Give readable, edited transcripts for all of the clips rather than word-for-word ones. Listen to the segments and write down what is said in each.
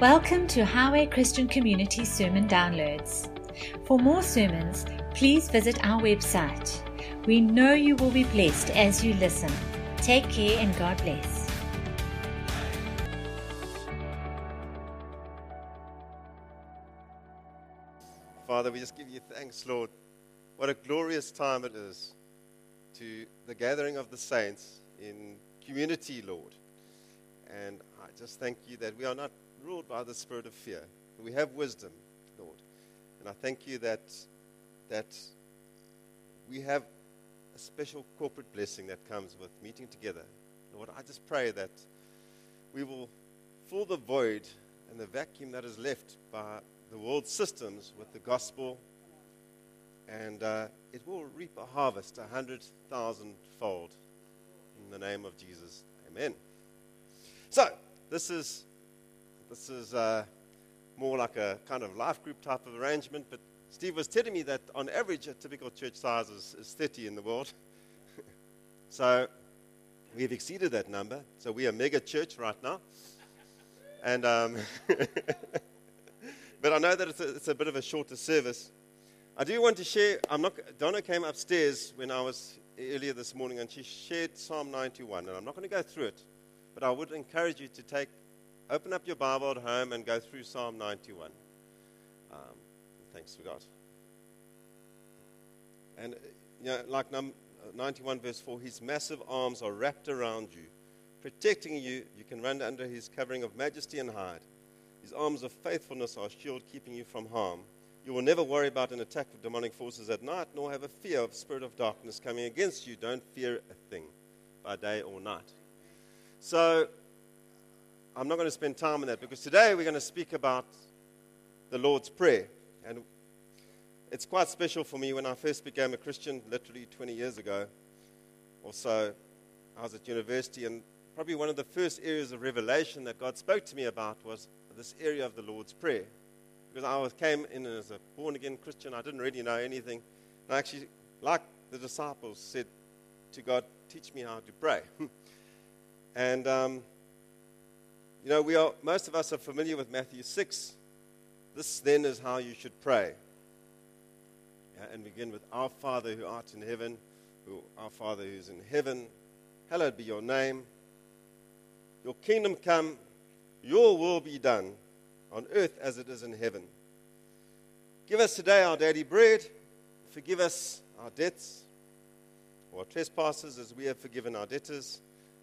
Welcome to Highway Christian Community Sermon Downloads. For more sermons, please visit our website. We know you will be blessed as you listen. Take care and God bless. Father, we just give you thanks, Lord. What a glorious time it is to the gathering of the saints in community, Lord. And I just thank you that we are not ruled by the spirit of fear. We have wisdom, Lord. And I thank you that we have a special corporate blessing that comes with meeting together. Lord, I just pray that we will fill the void and the vacuum that is left by the world systems with the gospel, and it will reap a harvest 100,000-fold in the name of Jesus. Amen. So, This is more like a kind of life group type of arrangement, but Steve was telling me that on average a typical church size is 30 in the world. So we've exceeded that number. So we're a mega church right now. And but I know that it's a bit of a shorter service. I do want to share, Donna came upstairs when I was earlier this morning and she shared Psalm 91, and I'm not going to go through it, but I would encourage you to open up your Bible at home and go through Psalm 91. Thanks for God. And, you know, like 91 verse 4, his massive arms are wrapped around you, protecting you. You can run under his covering of majesty and hide. His arms of faithfulness are a shield, keeping you from harm. You will never worry about an attack of demonic forces at night, nor have a fear of spirit of darkness coming against you. Don't fear a thing by day or night. So, I'm not going to spend time on that, because today we're going to speak about the Lord's Prayer. And it's quite special for me. When I first became a Christian, literally 20 years ago or so, I was at university, and probably one of the first areas of revelation that God spoke to me about was this area of the Lord's Prayer. Because I came in as a born-again Christian, I didn't really know anything. And I actually, like the disciples, said to God, teach me how to pray. And you know, most of us are familiar with Matthew 6. This then is how you should pray. And begin with, our Father who art in heaven, our Father who is in heaven, hallowed be your name. Your kingdom come, your will be done on earth as it is in heaven. Give us today our daily bread. Forgive us our debts or our trespasses as we have forgiven our debtors.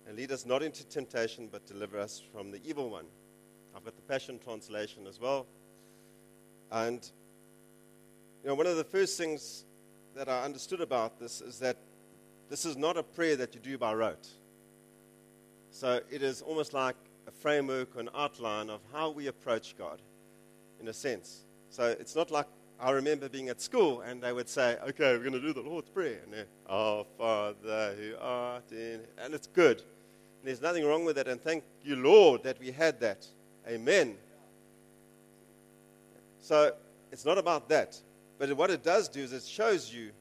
And lead us not into temptation, but deliver us from the evil one. I've got the Passion Translation as well. And, you know, one of the first things that I understood about this is that this is not a prayer that you do by rote. So it is almost like a framework, an outline of how we approach God, in a sense. So it's not like I remember being at school and they would say, okay, we're going to do the Lord's Prayer. And then, oh, Father who art in... And it's good. There's nothing wrong with that, and thank you, Lord, that we had that. Amen. So it's not about that, but what it does do is it shows you.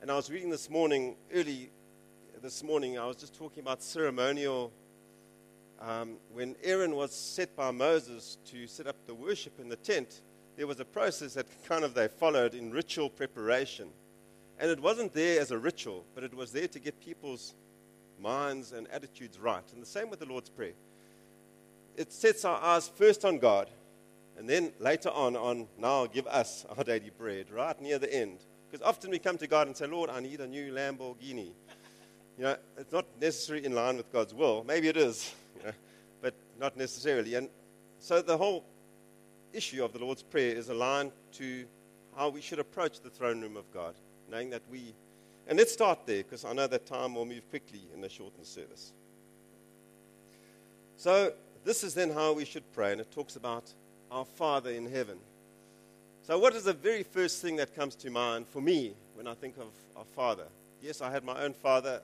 And I was reading this morning, I was just talking about ceremonial. When Aaron was set by Moses to set up the worship in the tent, there was a process that kind of they followed in ritual preparation. And it wasn't there as a ritual, but it was there to get people's minds and attitudes right. And the same with the Lord's Prayer. It sets our eyes first on God, and then later on now give us our daily bread, right near the end. Because often we come to God and say, Lord, I need a new Lamborghini. You know, it's not necessarily in line with God's will. Maybe it is, you know, but not necessarily. And so the whole issue of the Lord's Prayer is aligned to how we should approach the throne room of God, knowing that we... And let's start there, because I know that time will move quickly in a shortened service. So this is then how we should pray, and it talks about our Father in heaven. So what is the very first thing that comes to mind for me when I think of our Father? Yes, I had my own father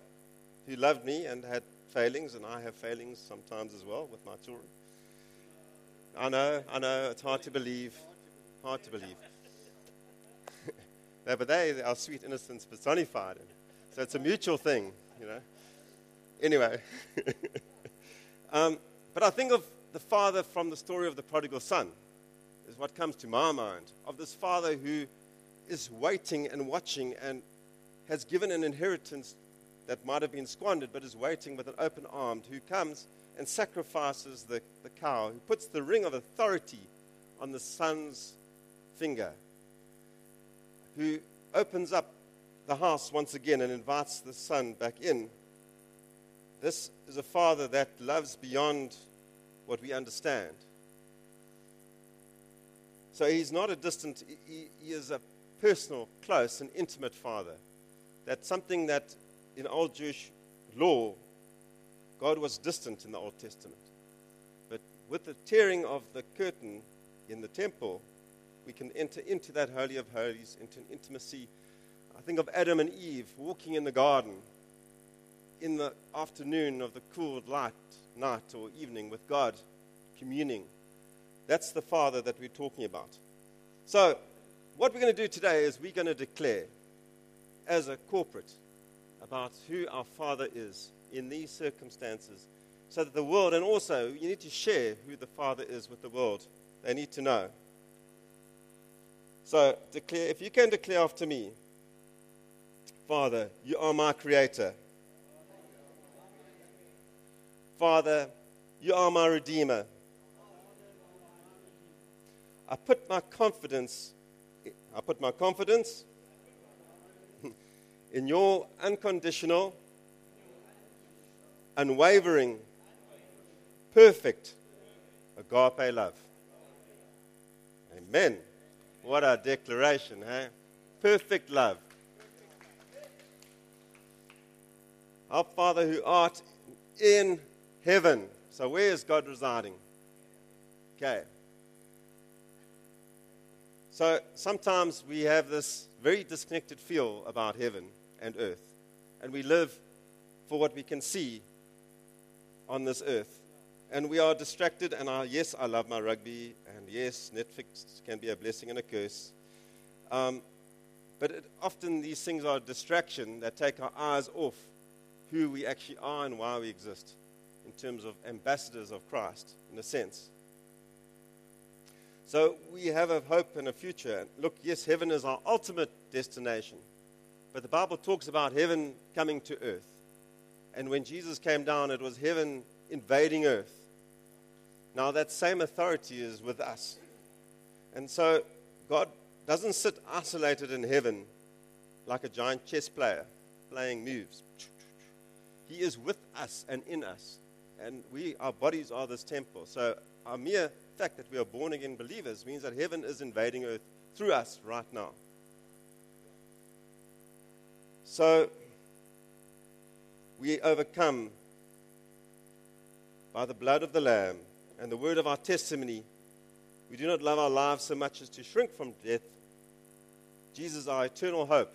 who loved me and had failings, and I have failings sometimes as well with my children. I know, it's hard to believe. No, but they are sweet innocence personified. So it's a mutual thing, you know. Anyway. But I think of the father from the story of the prodigal son is what comes to my mind, of this father who is waiting and watching and has given an inheritance that might have been squandered, but is waiting with an open arm, who comes and sacrifices the cow, who puts the ring of authority on the son's finger, who opens up the house once again and invites the son back in. This is a father that loves beyond what we understand. So he's not a distant, he is a personal, close, and intimate father. That's something that in old Jewish law, God was distant in the Old Testament. But with the tearing of the curtain in the temple, we can enter into that Holy of Holies, into an intimacy. I think of Adam and Eve walking in the garden in the afternoon of the cool light, night or evening with God, communing. That's the Father that we're talking about. So what we're going to do today is we're going to declare as a corporate about who our Father is in these circumstances, so that the world, and also you need to share who the Father is with the world. They need to know. So declare, if you can declare after me, Father, you are my creator. Father, you are my redeemer. I put my confidence in your unconditional, unwavering, perfect agape love. Amen. What a declaration, eh? Perfect love. Our Father who art in heaven. So where is God residing? Okay. So sometimes we have this very disconnected feel about heaven and earth, and we live for what we can see on this earth, and we are distracted. And yes, I love my rugby, and yes, Netflix can be a blessing and a curse, but often these things are a distraction that take our eyes off who we actually are and why we exist, in terms of ambassadors of Christ, in a sense. So we have a hope and a future. Look, yes, heaven is our ultimate destination, but the Bible talks about heaven coming to earth. And when Jesus came down, it was heaven invading earth. Now that same authority is with us. And so God doesn't sit isolated in heaven like a giant chess player playing moves. He is with us and in us. And our bodies are this temple. So our mere fact that we are born again believers means that heaven is invading earth through us right now. So we overcome by the blood of the Lamb and the word of our testimony. We do not love our lives so much as to shrink from death. Jesus, our eternal hope.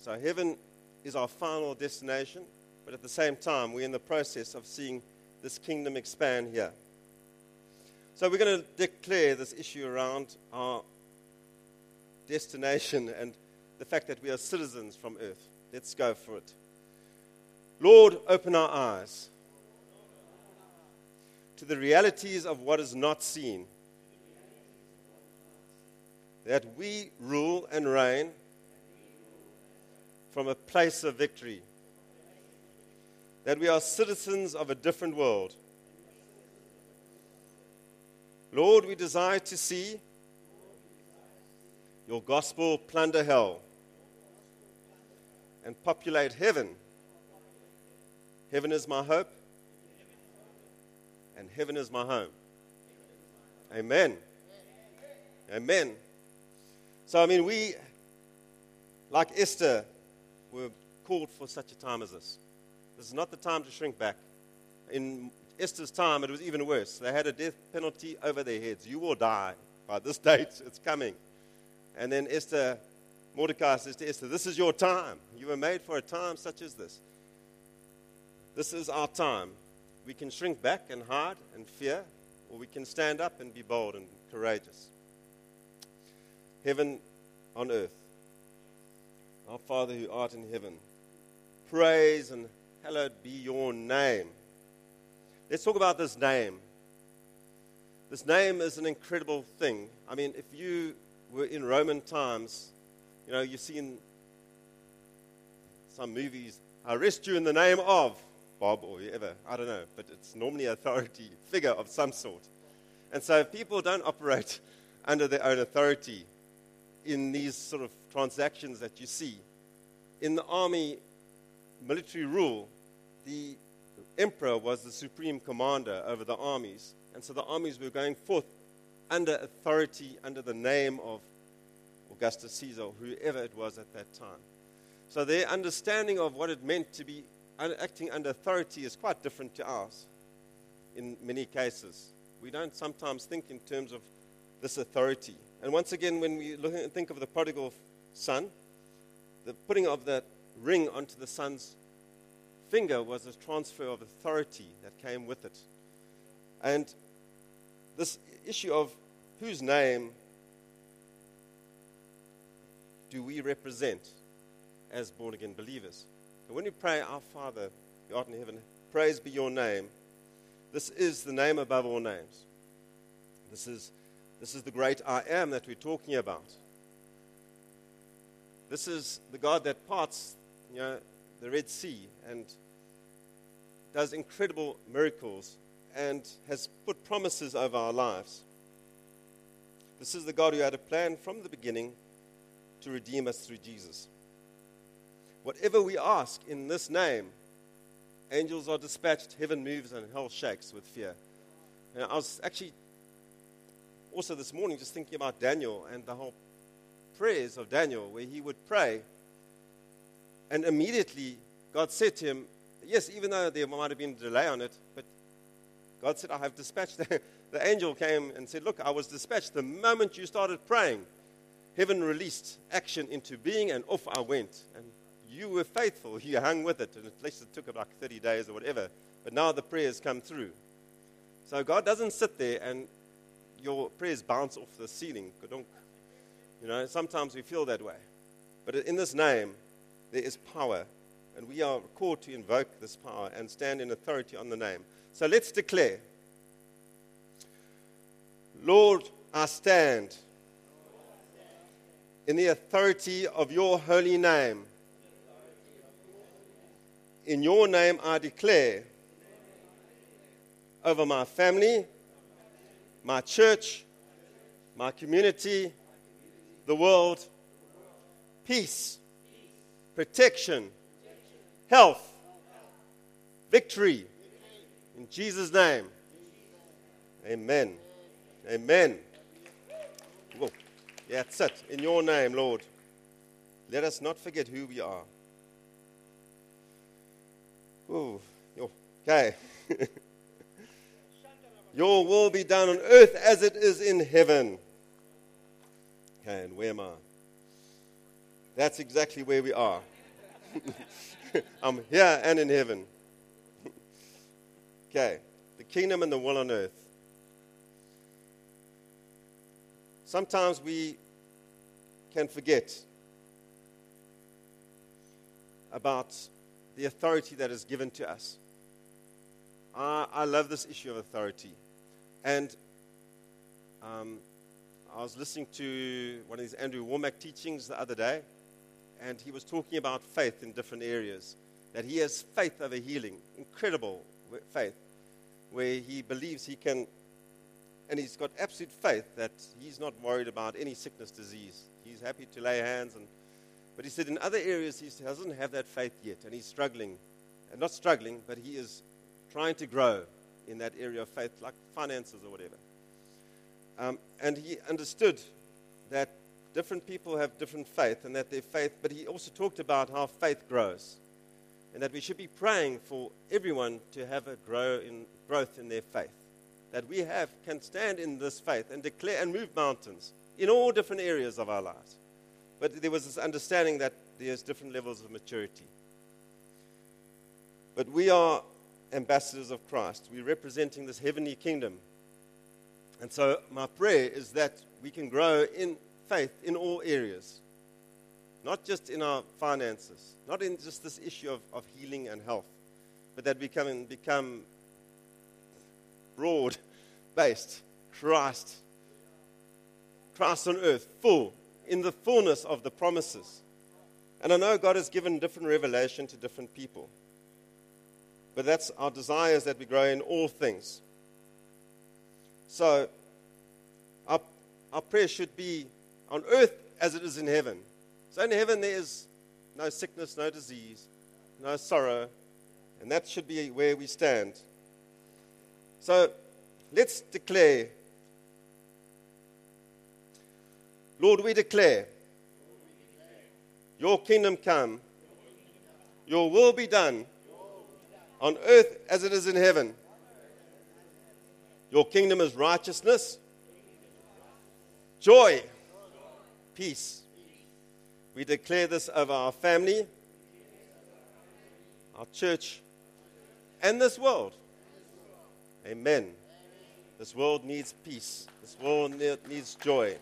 So heaven is our final destination, but at the same time, we're in the process of seeing this kingdom expand here. So we're going to declare this issue around our destination and the fact that we are citizens from earth. Let's go for it. Lord, open our eyes to the realities of what is not seen, that we rule and reign from a place of victory, that we are citizens of a different world. Lord, we desire to see your gospel plunder hell and populate heaven. Heaven is my hope, and heaven is my home. Amen. Amen. So, we, like Esther, were called for such a time as this. This is not the time to shrink back. In Esther's time, it was even worse. They had a death penalty over their heads. You will die by this date. It's coming. And then Mordecai says to Esther, this is your time. You were made for a time such as this. This is our time. We can shrink back and hide and fear, or we can stand up and be bold and courageous. Heaven on earth. Our Father who art in heaven, praise and hallowed be your name. Let's talk about this name. This name is an incredible thing. I mean, if you were in Roman times, you know, you've seen some movies, I arrest you in the name of Bob or whoever, I don't know, but it's normally an authority figure of some sort. And so if people don't operate under their own authority in these sort of transactions that you see. In the army military rule, the emperor was the supreme commander over the armies. And so the armies were going forth under authority, under the name of Augustus Caesar, whoever it was at that time. So their understanding of what it meant to be acting under authority is quite different to ours in many cases. We don't sometimes think in terms of this authority. And once again, when we look and think of the prodigal son, the putting of that ring onto the son's finger was a transfer of authority that came with it. And this issue of whose name do we represent as born-again believers? And when we pray, our Father, who art in heaven, praised be your name. This is the name above all names. This is the great I am that we're talking about. This is the God that parts, you know, the Red Sea and does incredible miracles and has put promises over our lives. This is the God who had a plan from the beginning to redeem us through Jesus. Whatever we ask in this name, angels are dispatched, heaven moves, and hell shakes with fear. And I was actually also this morning just thinking about Daniel and the whole prayers of Daniel, where he would pray, and immediately God said to him, yes, even though there might have been a delay on it, but God said, I have dispatched. The angel came and said, look, I was dispatched. The moment you started praying, heaven released action into being, and off I went. And you were faithful. You hung with it. And at least it took like 30 days or whatever. But now the prayers come through. So God doesn't sit there and your prayers bounce off the ceiling. You know, sometimes we feel that way. But in this name, there is power. And we are called to invoke this power and stand in authority on the name. So let's declare, Lord, I stand in the authority of your holy name. In your name I declare over my family, my church, my community, the world, peace, protection, health, victory. In Jesus' name, amen. Amen. Whoa. Yeah, that's it. In your name, Lord. Let us not forget who we are. Ooh. Okay. Your will be done on earth as it is in heaven. Okay, and where am I? That's exactly where we are. I'm here and in heaven. Okay, the kingdom and the will on earth. Sometimes we can forget about the authority that is given to us. I love this issue of authority. And I was listening to one of these Andrew Womack teachings the other day, and he was talking about faith in different areas, that he has faith over healing, incredible faith, where he believes he can, and he's got absolute faith that he's not worried about any sickness, disease. He's happy to lay hands, but he said in other areas he doesn't have that faith yet, and he's struggling, and not struggling, but he is trying to grow in that area of faith, like finances or whatever. And he understood that different people have different faith, and that their faith, but he also talked about how faith grows. And that we should be praying for everyone to have a growth in their faith. That we can stand in this faith and declare and move mountains in all different areas of our lives. But there was this understanding that there's different levels of maturity. But we are ambassadors of Christ. We're representing this heavenly kingdom. And so my prayer is that we can grow in faith in all areas. Not just in our finances, not in just this issue of healing and health, but that we can become broad-based Christ on earth, full, in the fullness of the promises. And I know God has given different revelation to different people. But that's our desire, is that we grow in all things. So our prayer should be on earth as it is in heaven. So in heaven there is no sickness, no disease, no sorrow. And that should be where we stand. So let's declare. Lord, we declare, your kingdom come, your will be done on earth as it is in heaven. Your kingdom is righteousness, joy, peace. We declare this over our family, our church, and this world. Amen. This world needs peace. This world needs joy.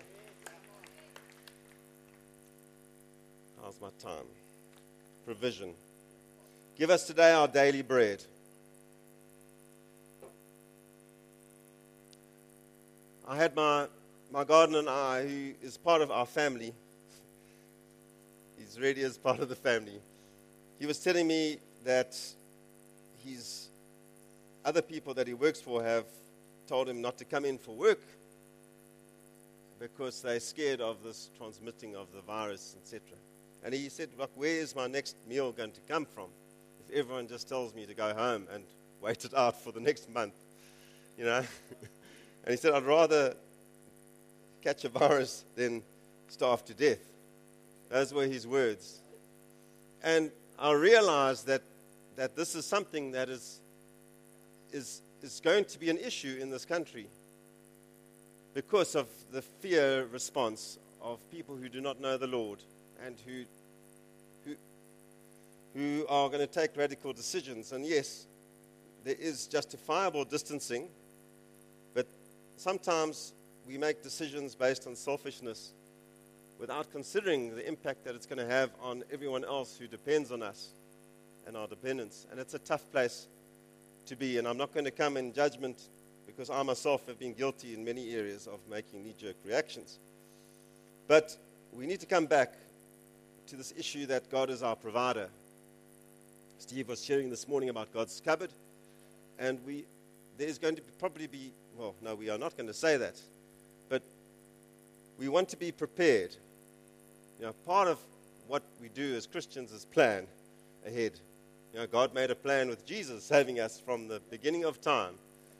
How's my time? Provision. Give us today our daily bread. I had my gardener and I, who is part of our family, he's really is part of the family. He was telling me that his other people that he works for have told him not to come in for work because they're scared of this transmitting of the virus, etc. And he said, look, where is my next meal going to come from? If everyone just tells me to go home and wait it out for the next month, you know. And he said, I'd rather catch a virus than starve to death. Those were his words. And I realized that this is something that is going to be an issue in this country because of the fear response of people who do not know the Lord and who are going to take radical decisions. And yes, there is justifiable distancing, but sometimes we make decisions based on selfishness without considering the impact that it's going to have on everyone else who depends on us and our dependence. And it's a tough place to be, and I'm not going to come in judgment because I myself have been guilty in many areas of making knee-jerk reactions. But we need to come back to this issue that God is our provider. Steve was sharing this morning about God's cupboard, and we are not going to say that, but we want to be prepared. You know, part of what we do as Christians is plan ahead. You know, God made a plan with Jesus saving us from the beginning of time.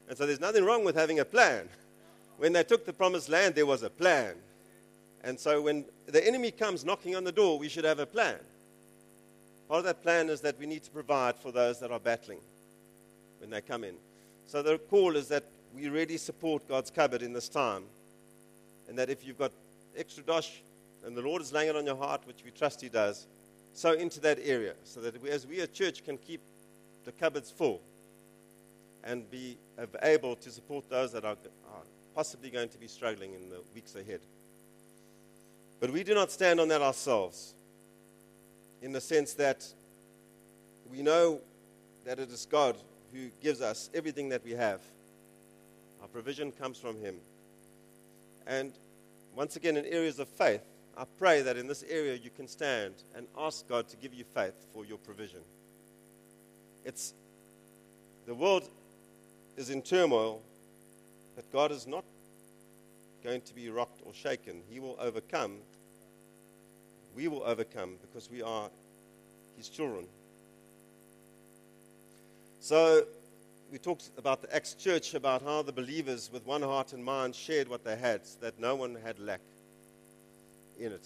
And so there's nothing wrong with having a plan. When they took the promised land, there was a plan. And so when the enemy comes knocking on the door, we should have a plan. Part of that plan is that we need to provide for those that are battling when they come in. So the call is that we really support God's cupboard in this time. And that if you've got extra dosh and the Lord is laying it on your heart, which we trust He does, so into that area, so that we, as we a church, can keep the cupboards full and be able to support those that are possibly going to be struggling in the weeks ahead. But we do not stand on that ourselves, in the sense that we know that it is God who gives us everything that we have. Our provision comes from Him. And once again, in areas of faith, I pray that in this area you can stand and ask God to give you faith for your provision. The world is in turmoil, but God is not going to be rocked or shaken. He will overcome. We will overcome because we are His children. So we talked about the Acts church, about how the believers with one heart and mind shared what they had so that no one had lack in it.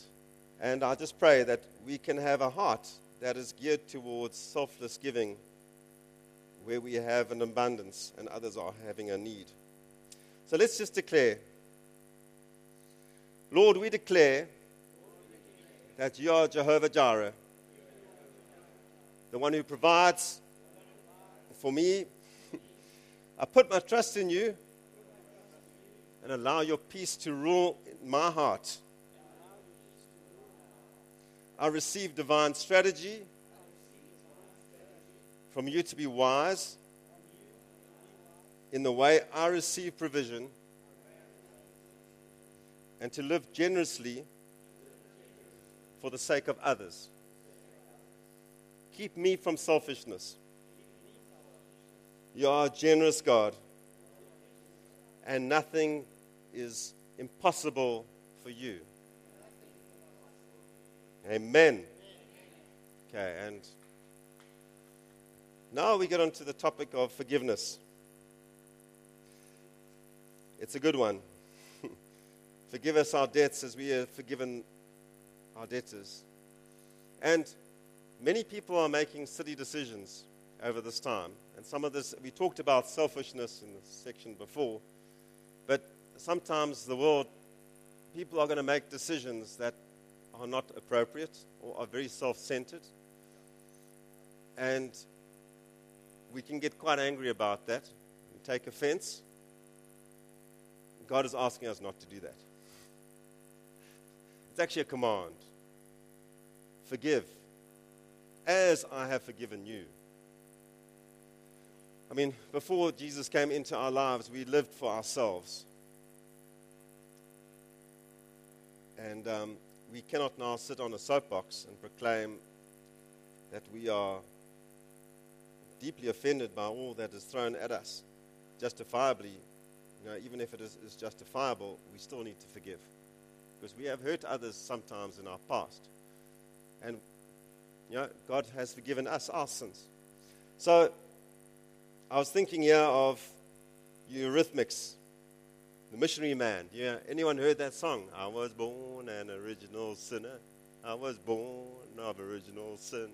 And I just pray that we can have a heart that is geared towards selfless giving where we have an abundance and others are having a need. So let's just declare. Lord, we declare that you are Jehovah Jireh, the one who provides for me. I put my trust in you and allow your peace to rule in my heart. I receive divine strategy from you to be wise in the way I receive provision and to live generously for the sake of others. Keep me from selfishness. You are a generous God, and nothing is impossible for you. Amen. Okay, and now we get on to the topic of forgiveness. It's a good one. Forgive us our debts as we have forgiven our debtors. And many people are making silly decisions over this time. And some of this, we talked about selfishness in the section before. But sometimes the world, people are going to make decisions that are not appropriate or are very self-centered. And we can get quite angry about that and take offense. God is asking us not to do that. It's actually a command. Forgive as I have forgiven you. I mean, before Jesus came into our lives, we lived for ourselves. And we cannot now sit on a soapbox and proclaim that we are deeply offended by all that is thrown at us, justifiably. You know, even if it is justifiable, we still need to forgive. Because we have hurt others sometimes in our past. And, you know, God has forgiven us our sins. So, I was thinking here of Eurythmics, the missionary man. Yeah, anyone heard that song? I was born an original sinner. I was born of original sin.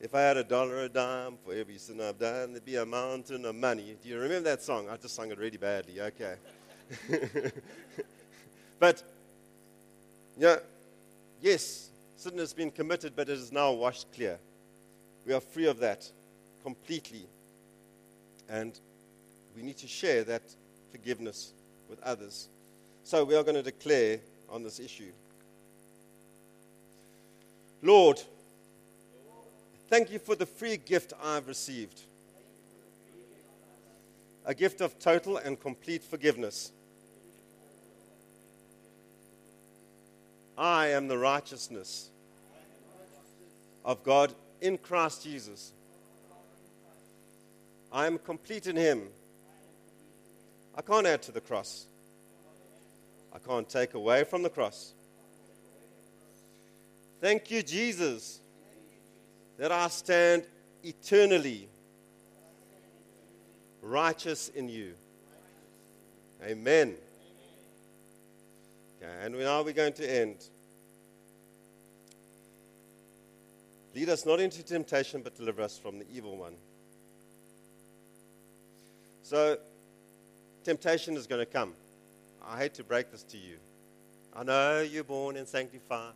If I had $1 or a dime for every sin I've done, there'd be a mountain of money. Do you remember that song? I just sung it really badly. Okay. But, you know, yes, sin has been committed, but it is now washed clear. We are free of that completely. And we need to share that forgiveness with others. So we are going to declare on this issue. Lord, thank you for the free gift I've received. A gift of total and complete forgiveness. I am the righteousness of God in Christ Jesus. I am complete in Him. I can't add to the cross. I can't take away from the cross. Thank you, Jesus, that I stand eternally righteous in you. Amen. Okay, and now we're going to end. Lead us not into temptation, but deliver us from the evil one. So, temptation is going to come. I hate to break this to you. I know you're born and sanctified,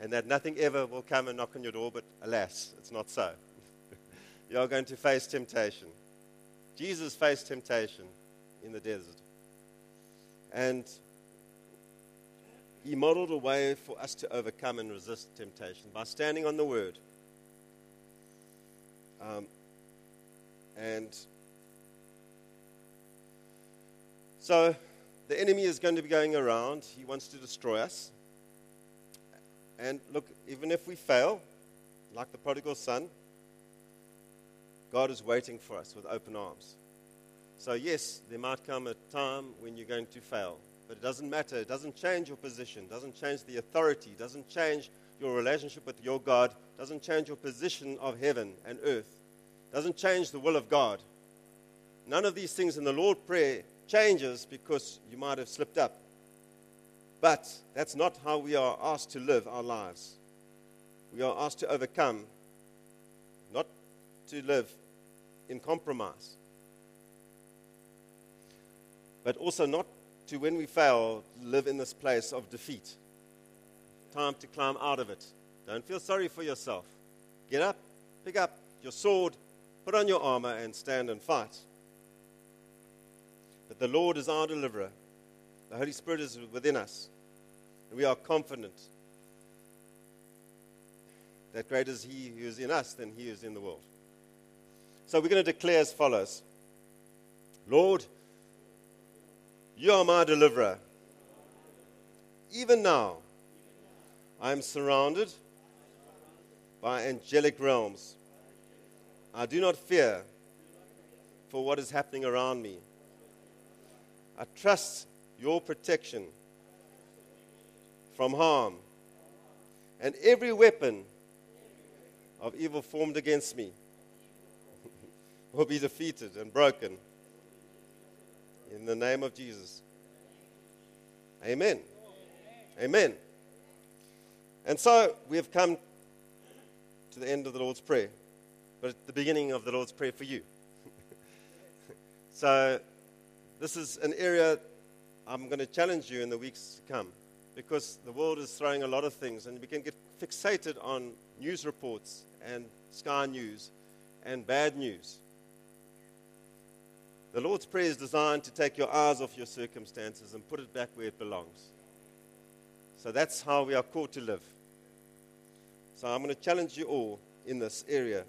and that nothing ever will come and knock on your door, but alas, it's not so. You are going to face temptation. Jesus faced temptation in the desert. And He modeled a way for us to overcome and resist temptation by standing on the Word. And so the enemy is going to be going around. He wants to destroy us. And look, even if we fail, like the prodigal son, God is waiting for us with open arms. So yes, there might come a time when you're going to fail, but it doesn't matter. It doesn't change your position. It doesn't change the authority. It doesn't change your relationship with your God. It doesn't change your position of heaven and earth. It doesn't change the will of God. None of these things in the Lord's Prayer changes because you might have slipped up. But that's not how we are asked to live our lives. We are asked to overcome, not to live in compromise. But also not to, when we fail, live in this place of defeat. Time to climb out of it. Don't feel sorry for yourself. Get up, pick up your sword, put on your armor, and stand and fight. But the Lord is our deliverer. The Holy Spirit is within us. And we are confident that greater is He who is in us than he who is in the world. So we're going to declare as follows. Lord, you are my deliverer. Even now, I am surrounded by angelic realms. I do not fear for what is happening around me. I trust your protection from harm and every weapon of evil formed against me will be defeated and broken in the name of Jesus. Amen. Amen. And so we have come to the end of the Lord's Prayer, but at the beginning of the Lord's Prayer for you. So this is an area I'm going to challenge you in the weeks to come, because the world is throwing a lot of things, and we can get fixated on news reports and Sky News and bad news. The Lord's Prayer is designed to take your eyes off your circumstances and put it back where it belongs. So that's how we are called to live. So I'm going to challenge you all in this area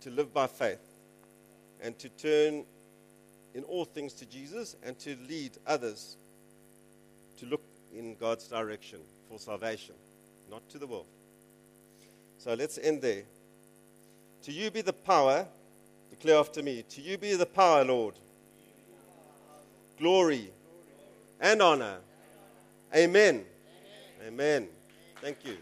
to live by faith and to turn in all things to Jesus and to lead others to look in God's direction for salvation, not to the world. So let's end there. To you be the power, declare after me, to you be the power, Lord, glory and honor. Amen. Amen. Thank you.